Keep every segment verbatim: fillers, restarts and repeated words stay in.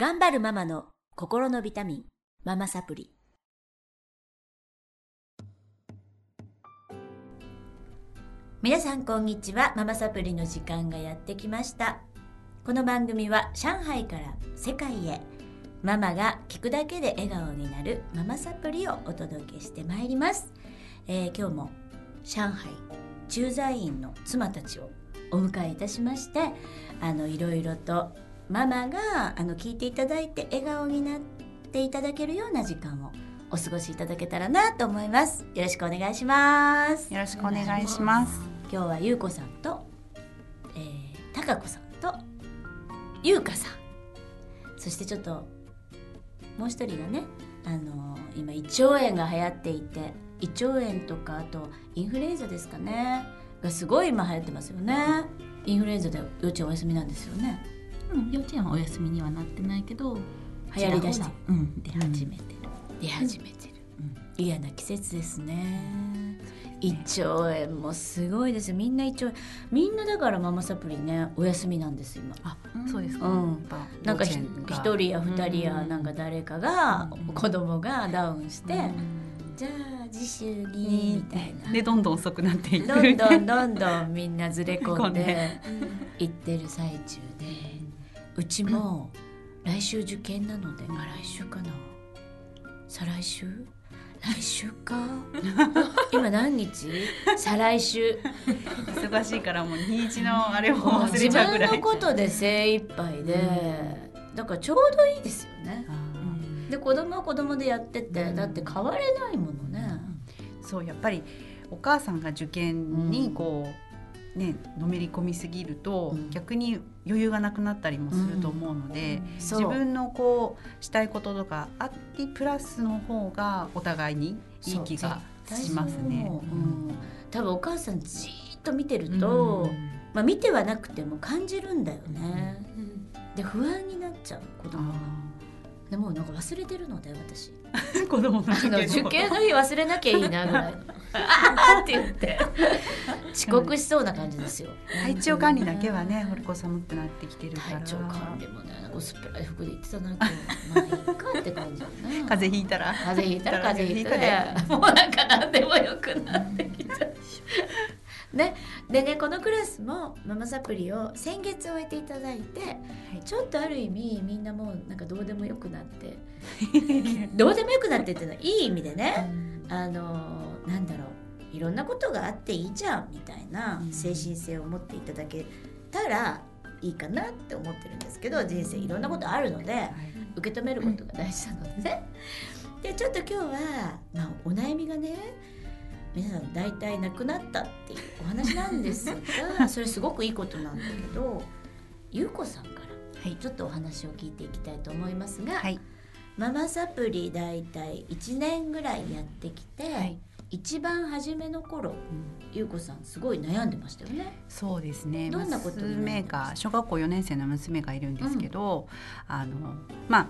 頑張るママの心のビタミン、ママサプリ。皆さんこんにちは。ママサプリの時間がやってきました。この番組は上海から世界へ、ママが聞くだけで笑顔になるママサプリをお届けしてまいります。えー、今日も上海駐在員の妻たちをお迎えいたしまして、あのいろいろとママがあの聞いていただいて笑顔になっていただけるような時間をお過ごしいただけたらなと思います。よろしくお願いします。よろしくお願いします。今日はゆうこさんと、えー、たかこさんとゆうかさん、そしてちょっともう一人がね、あのー、今胃腸炎が流行っていて、胃腸炎とかあとインフルエンザですかねがすごい今流行ってますよね。インフルエンザで幼稚園お休みなんですよね。うん、幼稚園はお休みにはなってないけど流行りだしてる、うん、出始めてる、うん、出始めてる、うん、嫌な季節ですね。胃腸炎もすごいですよ。みんな胃腸炎、みんなだからママサプリねお休みなんです今。あ、そうですか。うん、なんか一人や二人やなんか誰かが、うん、子供がダウンして、うん、じゃあ自主にみたいなでどんどん遅くなっていく、どんどんどんどんみんなずれ込んでいってる最中で。うちも来週受験なので、うん、あ、来週かな、再来週、来週か今何日、再来週忙しいからもう日のあれを忘れちゃうぐらい、自分のことで精一杯で、うん、だからちょうどいいですよね。うん、で子供は子供でやってて、うん、だって変われないものね。うん、そう、やっぱりお母さんが受験にこう、うんね、のめり込みすぎると、うん、逆に余裕がなくなったりもすると思うので、うん、自分のこうしたいこととかあってプラスの方がお互いにいい気がしますね。う、うん、多分お母さんじーっと見てると、うんまあ、見てはなくても感じるんだよね。うん、で不安になっちゃう子供が。でもうなんか忘れてるので私子供の受験のこと、受験の日忘れなきゃいいなぐらいあーって言って遅刻しそうな感じですよ。体調管理だけはね、ほらこう寒くなってきてるから体調管理もね、薄っぺらい服で行ってたなってまあいいかって感じよね。風邪ひいたら風邪ひいたら風邪ひいたらもうなんか何でもよくなってきちゃうね。でね、このクラスもママサプリを先月終えていただいて、はい、ちょっとある意味みんなもうなんかどうでもよくなってどうでもよくなってっていうのはいい意味でね、うん、あのなんだろう、いろんなことがあっていいじゃんみたいな精神性を持っていただけたらいいかなって思ってるんですけど、人生いろんなことあるので受け止めることが大事なのでね。でちょっと今日は、まあ、お悩みがね皆さん大体なくなったっていうお話なんですがそれすごくいいことなんだけど、ゆうこさんからちょっとお話を聞いていきたいと思いますが、はい、ママサプリ大体いちねんぐらいやってきて、はい、一番初めの頃、うん、ゆうこさんすごい悩んでましたよね。そうですね。どんなこと娘が小学校よねん生の娘がいるんですけど、うん、あのまあ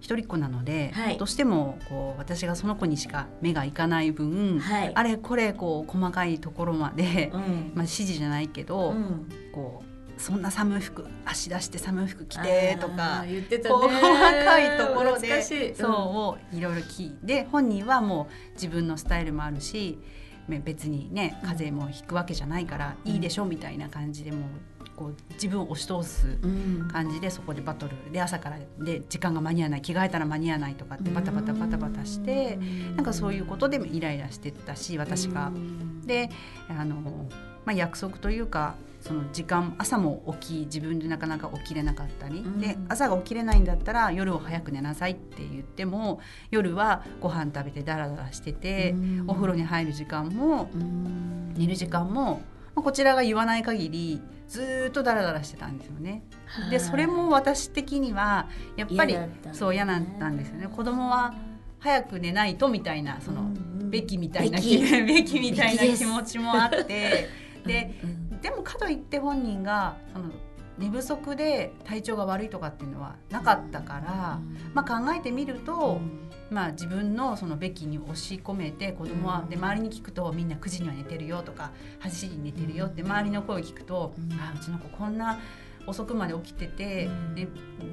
一人っ子なので、はい、どうしてもこう私がその子にしか目がいかない分、はい、あれこれこう細かいところまで、うんまあ、指示じゃないけど、うん、こうそんな寒い服足出して寒い服着てとか言ってた、ね、細かいところでそうをいろいろ聞いて、本人はもう自分のスタイルもあるし別にね風邪もひくわけじゃないからいいでしょみたいな感じでもうこう自分を押し通す感じで、そこでバトルで朝からで時間が間に合わない、着替えたら間に合わないとかってバタバタバタバタして、なんかそういうことでもイライラしてたし私がで、あの、まあ、約束というかその時間、朝も起き自分でなかなか起きれなかったりで、朝が起きれないんだったら夜を早く寝なさいって言っても夜はご飯食べてダラダラしてて、お風呂に入る時間も寝る時間もこちらが言わない限りずっとダラダラしてたんですよね。でそれも私的にはやっぱりそう嫌だったんですよね。子供は早く寝ないとみたいな、そのべきみたいな気持ちもあってで, でもかといって本人がその寝不足で体調が悪いとかっていうのはなかったから、まあ、考えてみると、まあ、自分のそのべきに押し込めて子供はで、周りに聞くとみんなくじには寝てるよとかはちじに寝てるよって周りの声を聞くと、あうちの子こんな遅くまで起きてて、うん、で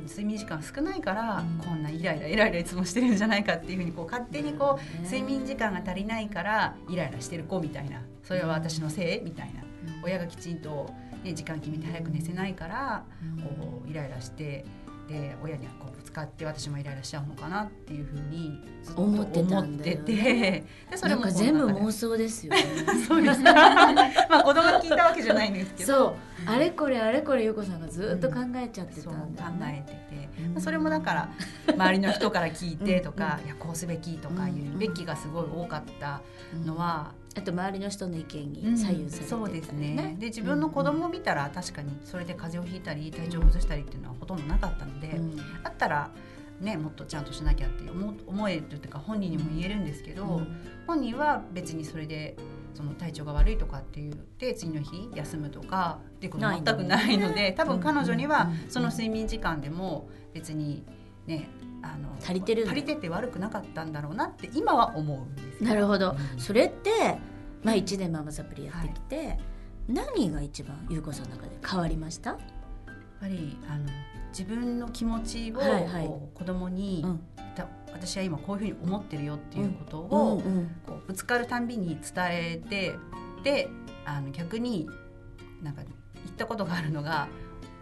睡眠時間少ないから、うん、こんなイライライライラいつもしてるんじゃないかっていうふうにこう勝手にこう、うん、睡眠時間が足りないからイライラしてる子みたいな、それは私のせいみたいな、うん、親がきちんと、ね、時間決めて早く寝せないから、うん、こうイライラしてで親にはこうぶつかって私もイライラしちゃうのかなっていうふうにずっと思ってて、でそれもなんか全部妄想ですよねそうですまあ子供が聞いたわけじゃないんですけど、そう、うん、あれこれあれこれゆうこさんがずっと考えちゃってたんだよね、うん、そう考えてて、うん、それもだから周りの人から聞いてとか、うん、いやこうすべきとかいうべきがすごい多かったのは、うんうん、あと周りの人の意見に左右されてたりね、うん、そうですね。で自分の子供を見たら確かにそれで風邪をひいたり体調を崩したりっていうのはほとんどなかったので、うん、あったら、ね、もっとちゃんとしなきゃって思、思えるというか本人にも言えるんですけど、うん、本人は別にそれでその体調が悪いとかって言って次の日休むとかっていうことは全くないので、多分彼女にはその睡眠時間でも別にね、あの足りてる足りてて悪くなかったんだろうなって今は思うんですよ。なるほど、うん、それって、まあ、いちねんママサプリやってきて、はい、何が一番優子さんの中で変わりました？やっぱりあの自分の気持ちを、はいはい、子供に、うん、私は今こういうふうに思ってるよっていうことを、うんうんうん、こうぶつかるたんびに伝えて、であの逆になんか言ったことがあるのが、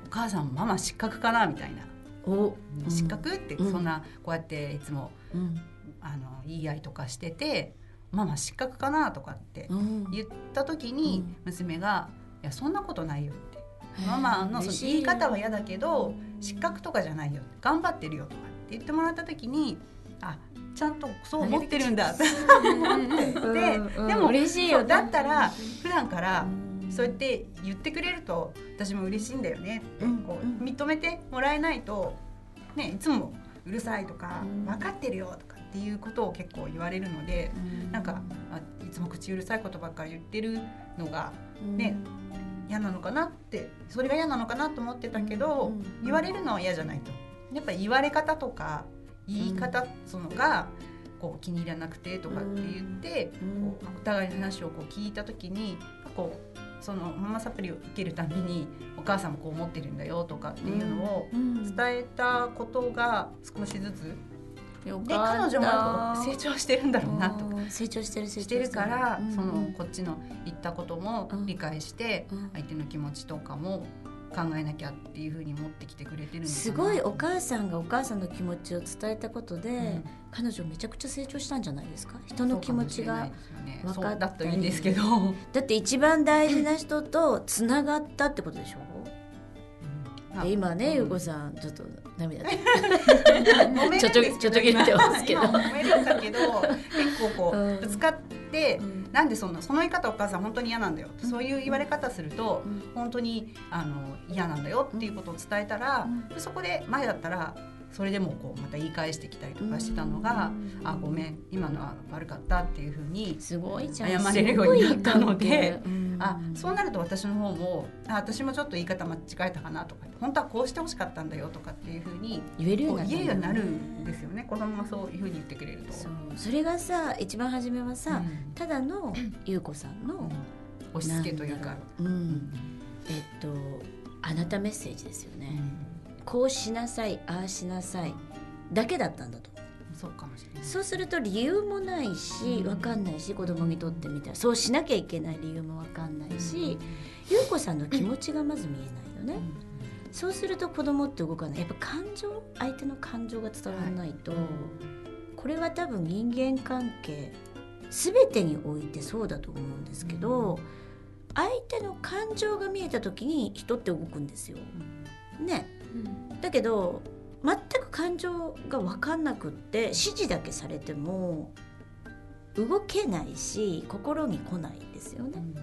お母さんママ失格かなみたいな、おうん、失格ってそんなこうやっていつも、うん、あの言い合いとかしてて、ママ失格かなとかって言った時に娘が、うん、いやそんなことないよって、ママのその言い方は嫌だけど失格とかじゃないよ、頑張ってるよとかって言ってもらった時に、あちゃんとそう思ってるんだってでも嬉しいよ、だったら普段からそうやって言ってくれると私も嬉しいんだよねって、うん、こう認めてもらえないと、ね、いつもうるさいとか、うん、分かってるよとかっていうことを結構言われるので、うん、なんかいつも口うるさいことばっかり言ってるのが、ね、うん、嫌なのかなって、それが嫌なのかなと思ってたけど、うん、言われるのは嫌じゃないと、やっぱり言われ方とか言い方そのがこう気に入らなくてとかって言って、うん、こうお互いの話をこう聞いた時にこうそのママサプリを受けるたびにお母さんもこう思ってるんだよとかっていうのを伝えたことが少しずつ、うん、で彼女も成長してるんだろうなとか成長してる成長してるから、うん、そのこっちの言ったことも理解して、うん、相手の気持ちとかも考えなきゃっていう風に持ってきてくれてるのかな。すごいお母さんがお母さんの気持ちを伝えたことで、うん、彼女めちゃくちゃ成長したんじゃないですか。人の気持ちが分かったり、そうかもしれないですよね。そうだといいんですけど、だって一番大事な人とつながったってことでしょう、うん、で今ね、ゆうこさんちょっと涙でちょっとちょっと切れてますけど今褒めるんだけど結構こうぶつかって、うん、なんでその、その言い方お母さん本当に嫌なんだよ、うん、そういう言われ方すると、うん、本当にあの嫌なんだよっていうことを伝えたら、うん、そこで前だったらそれでもこうまた言い返してきたりとかしてたのが、うん、あごめん今のは悪かったっていうふうに謝れるようになったので、うん、あそうなると私の方もあ私もちょっと言い方間違えたかなとか本当はこうしてほしかったんだよとかっていうふうに言えるようになるんですよね。子供がそういうふうに言ってくれると そ, うそれがさ一番初めはさ、うん、ただの優子さんの、うん、押し付けというか、うんうん、えっとあなたメッセージですよね、うん、こうしなさいああしなさいだけだったんだと。そうかもしれない。そうすると理由もないし分かんないし、子供にとってみたいそうしなきゃいけない理由も分かんないし、優子さんの気持ちがまず見えないよね、うん、そうすると子供って動かない。やっぱ感情相手の感情が伝わらないと、はい、これは多分人間関係全てにおいてそうだと思うんですけど、うん、相手の感情が見えた時に人って動くんですよね、うん、だけど全く感情が分かんなくって指示だけされても動けないし心に来ないんですよね、うん、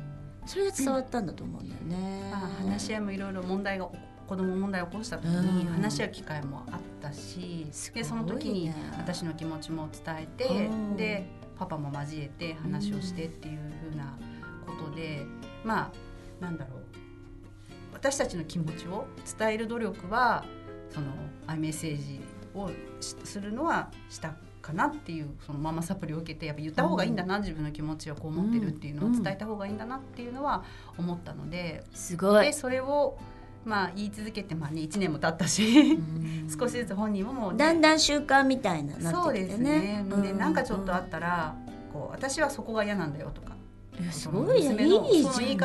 それが伝わったんだと思うんだよね、うん、あ話し合いもいろいろ問題が子供問題を起こした時に話し合う機会もあったし、うん、でその時に私の気持ちも伝えて、うん、でパパも交えて話をしてっていう風なことで、うん、まあなんだろう私たちの気持ちを伝える努力はそのアイメッセージをするのはしたかなっていう、そのママサプリを受けてやっぱ言った方がいいんだな、うん、自分の気持ちをこう思ってるっていうのを伝えた方がいいんだなっていうのは思ったので、うん、すごい。でそれをまあ言い続けてまあねいちねんも経ったし少しずつ本人ももう、ね、だんだん習慣みたいになってきてね。そうですね。でなんかちょっとあったらこう私はそこが嫌なんだよとか。すごいいいじゃ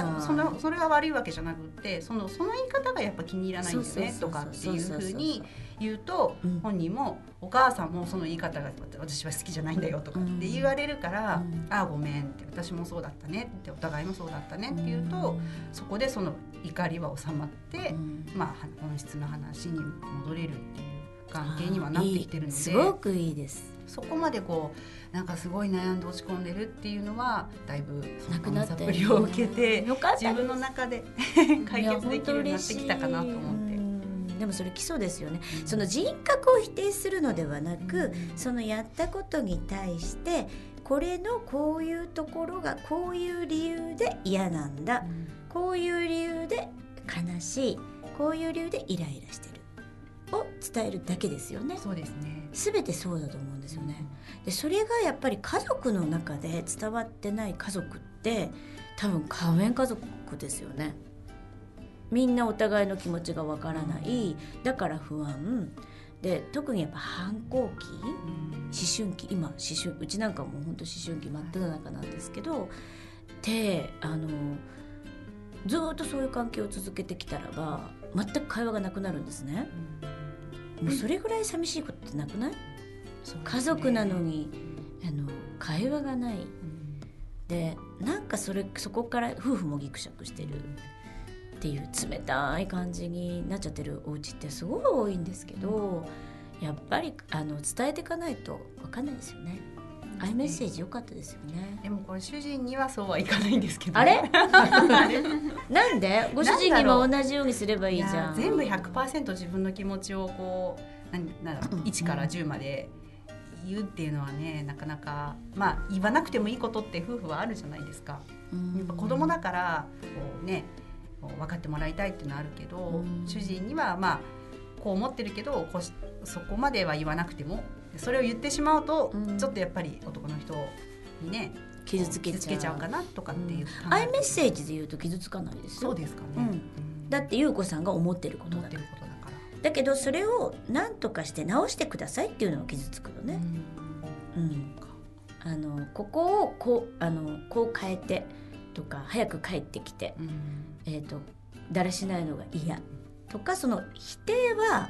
ん。そのそれが悪いわけじゃなくてそのその言い方がやっぱ気に入らないんですねとかっていうふうに言うと本人もお母さんもその言い方が私は好きじゃないんだよとかって言われるから、うん、ああごめんって私もそうだったねってお互いもそうだったねって言うと、うん、そこでその怒りは収まって、うん、まあ本質の話に戻れるっていう関係にはなってきてるので、すごくいいです。そこまでこうなんかすごい悩んで落ち込んでるっていうのはだいぶなくなって、サプリを受けて自分の中で解決できるようになってきたかなと思って。でもそれ基礎ですよね。その人格を否定するのではなく、そのやったことに対してこれのこういうところがこういう理由で嫌なんだ、こういう理由で悲しい、こういう理由でイライラしてるを伝えるだけですよね。そうですね。全てそうだと思うんですよね。で、それがやっぱり家族の中で伝わってない家族って多分仮面家族ですよね。みんなお互いの気持ちがわからない、だから不安で、特にやっぱ反抗期、思春期、今思春うちなんかもう本当思春期真っ只中なんですけど、であのずっとそういう関係を続けてきたらば全く会話がなくなるんですね。もうそれぐらい寂しいことってなくない？そうですね。家族なのにあの会話がない、うん、でなんかそれそこから夫婦もぎくしゃくしてるっていう冷たい感じになっちゃってるお家ってすごい多いんですけど、うん、やっぱりあの伝えていかないと分かんないですよね。アイメッセージ良かったですよね。でもこれ主人にはそうはいかないんですけど、ね、あれなんでご主人にも同じようにすればいいじゃん。全部 ひゃくパーセント 自分の気持ちをこう何だろういちからじゅうまで言うっていうのはねなかなか、まあ、言わなくてもいいことって夫婦はあるじゃないですか。やっぱ子供だからこう、ね、分かってもらいたいっていうのはあるけど、主人にはまあこう思ってるけどこそこまでは言わなくてもそれを言ってしまうと、うん、ちょっとやっぱり男の人にね傷つけちゃうかなとかっていう、うん、アイメッセージで言うと傷つかないですよ。そうですかね、うん、だってゆうこさんが思ってることだから、だけどそれを何とかして直してくださいっていうのが傷つくのね、うんうん、あのここをこう、あのこう変えてとか早く帰ってきて、うんえーと、だらしないのが嫌とかその否定は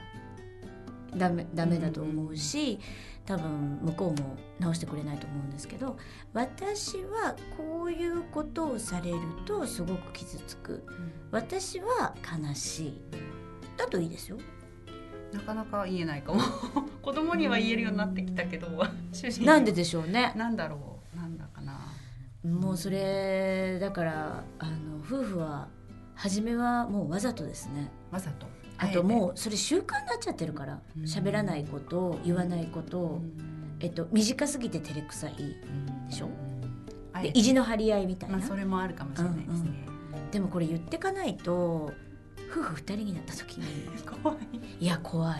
ダメ、ダメだと思うし、多分向こうも直してくれないと思うんですけど、私はこういうことをされるとすごく傷つく、うん、私は悲しいだといいですよ。なかなか言えないかも子供には言えるようになってきたけど主人なんででしょうね。なんだろうなんだかな、もうそれだからあの夫婦は初めはもうわざとですね。わざとあともうそれ習慣になっちゃってるから喋らないこと言わないこと、えっと、短すぎて照れくさいでしょ、で意地の張り合いみたいな、まあ、それもあるかもしれないですね、うんうん、でもこれ言ってかないと夫婦ふたりになった時に怖い、いや怖い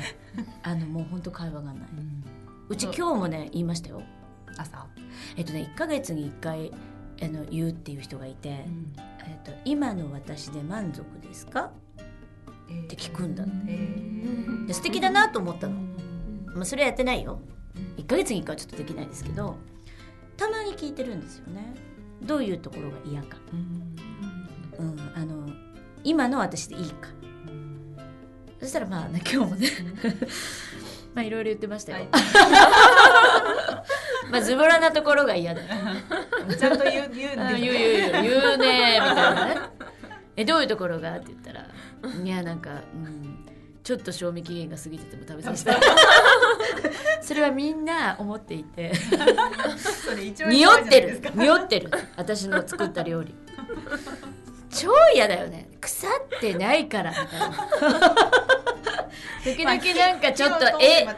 あのもう本当会話がない、うん、うち今日もね言いましたよ朝、えっとね、いっかげつにいっかいあの言うっていう人がいて、うんえっと、今の私で満足ですかって聞くんだって、えー、で素敵だなと思ったの、まあ、それはやってないよいっかげつにいっかいはちょっとできないですけど、たまに聞いてるんですよね。どういうところが嫌か、うんうん、あの今の私でいいか、そしたらまあ、ね、今日もねまあいろいろ言ってましたよ、はい、まあズボラなところが嫌だちゃんと言う、言うんですよ、言う、言う、言うねみたいなねえどういうところがって言ったらいやなんか、うん、ちょっと賞味期限が過ぎてても食べさせたそれはみんな思っていて匂ってる匂ってる私の作った料理超嫌だよね、腐ってないからみたいな時々なんかちょっと、まあ、え、う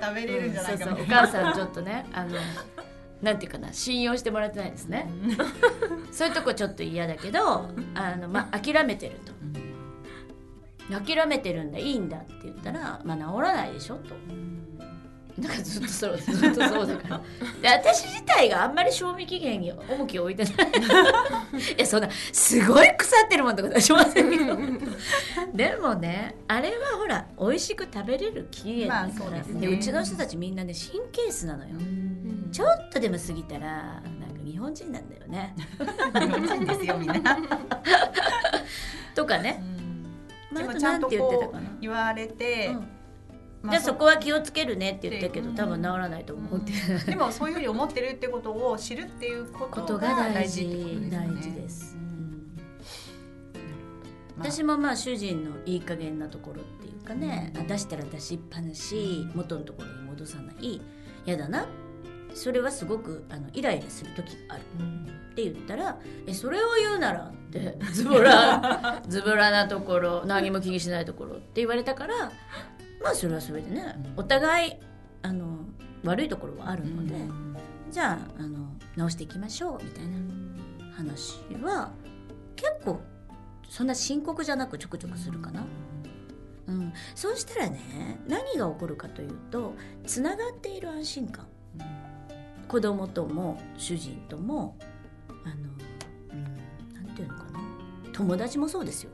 ん、そうそうお母さんちょっとねあのなんていうかな信用してもらってないですね、うん、そういうとこちょっと嫌だけどあの、まあ、諦めてると、うん、諦めてるんだいいんだって言ったら、まあ、治らないでしょと、なんかずっとそうずっとそうだからで私自体があんまり賞味期限に重きを置いてないいやそんなすごい腐ってるもんとか出しませんけどでもねあれはほら美味しく食べれる期限だから、まあ そうですね、でうちの人たちみんなね神経質なのよ。うんちょっとでも過ぎたらなんか日本人なんだよね日本人ですよみんなとかね、うん、でもちゃんとこう言われて、うんまあ、そこは気をつけるねって言ったけど、うん、多分治らないと思って、うん、でもそういうふうに思ってるってことを知るっていうことが大事ってことですね。大事です、うんまあ、私もまあ主人のいい加減なところっていうかね、うん、出したら出しっぱなし、うん、元のところに戻さないやだなそれはすごくあのイライラする時がある、うん、って言ったらえそれを言うならってズボラズボラなところ何も気にしないところって言われたからまあそれはそれでね、うん、お互いあの悪いところはあるので、うん、じゃあ、 あの直していきましょうみたいな話は結構そんな深刻じゃなくちょくちょくするかな、うんうん、そうしたらね何が起こるかというとつながっている安心感、うん、子供とも主人ともあの、うん、なんていうのかな友達もそうですよ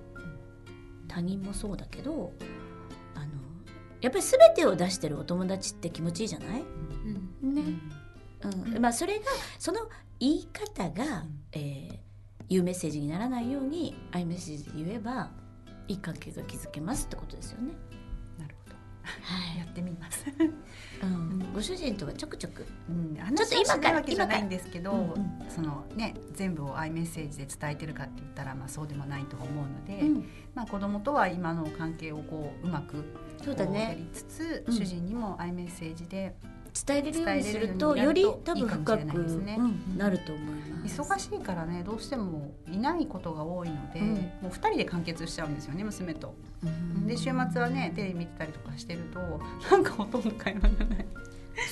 他人もそうだけどやっぱり全てを出してるお友達って気持ちいいじゃない、うんねうんうんまあ、それがその言い方が、うんえー、言うメッセージにならないようにアイメッセージで言えばいい関係が築けますってことですよね。なるほど、はい、やってみます、うん、ご主人とはちょくちょく、うん、話をしないわけじゃないんですけど、うんうんそのね、全部をアイメッセージで伝えてるかって言ったら、まあ、そうでもないと思うので、うんまあ、子供とは今の関係をこう、 うまくそうだね、やりつつ、うん、主人にもアイメッセージで伝えれるようにするとより多分深くなると思います。忙しいからねどうしてもいないことが多いので、うん、もうふたりで完結しちゃうんですよね娘と、うん、で週末はねテレビ見てたりとかしてるとなんかほとんど会話がない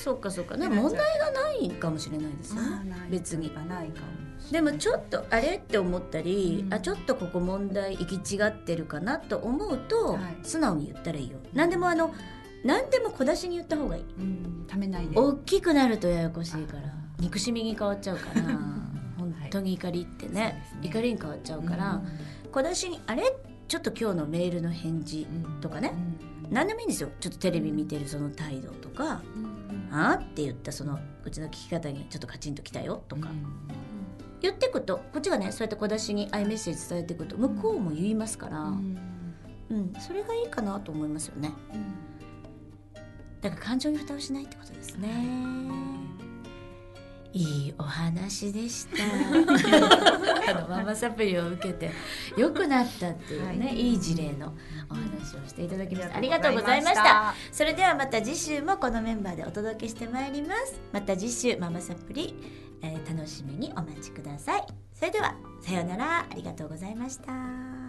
そうかそうかね問題がないかもしれないですね、まあ、別にないかもでもちょっとあれって思ったり、うん、あちょっとここ問題行き違ってるかなと思うと、はい、素直に言ったらいいよ何でもあの何でも小出しに言った方がいい、うん、ためないで大きくなるとややこしいから憎しみに変わっちゃうから本当に怒りってね、はい、そうですね怒りに変わっちゃうから、うん、小出しにあれちょっと今日のメールの返事とかね、うん、何でもいいんですよちょっとテレビ見てるその態度とか、うん、あって言ったそのうちの聞き方にちょっとカチンときたよとか、うん、言ってくとこっちがねそうやって小出しにアイメッセージ伝えてくと向こうも言いますから、うんうん、それがいいかなと思いますよね、うんだから感情に蓋をしないってことですね。いいお話でしたあのママサプリを受けて良くなったっていうね、はい、いい事例のお話をしていただきました、うん、ありがとうございました。それではまた次週もこのメンバーでお届けしてまいります。また次週ママサプリ、えー、楽しみにお待ちください。それではさようなら。ありがとうございました。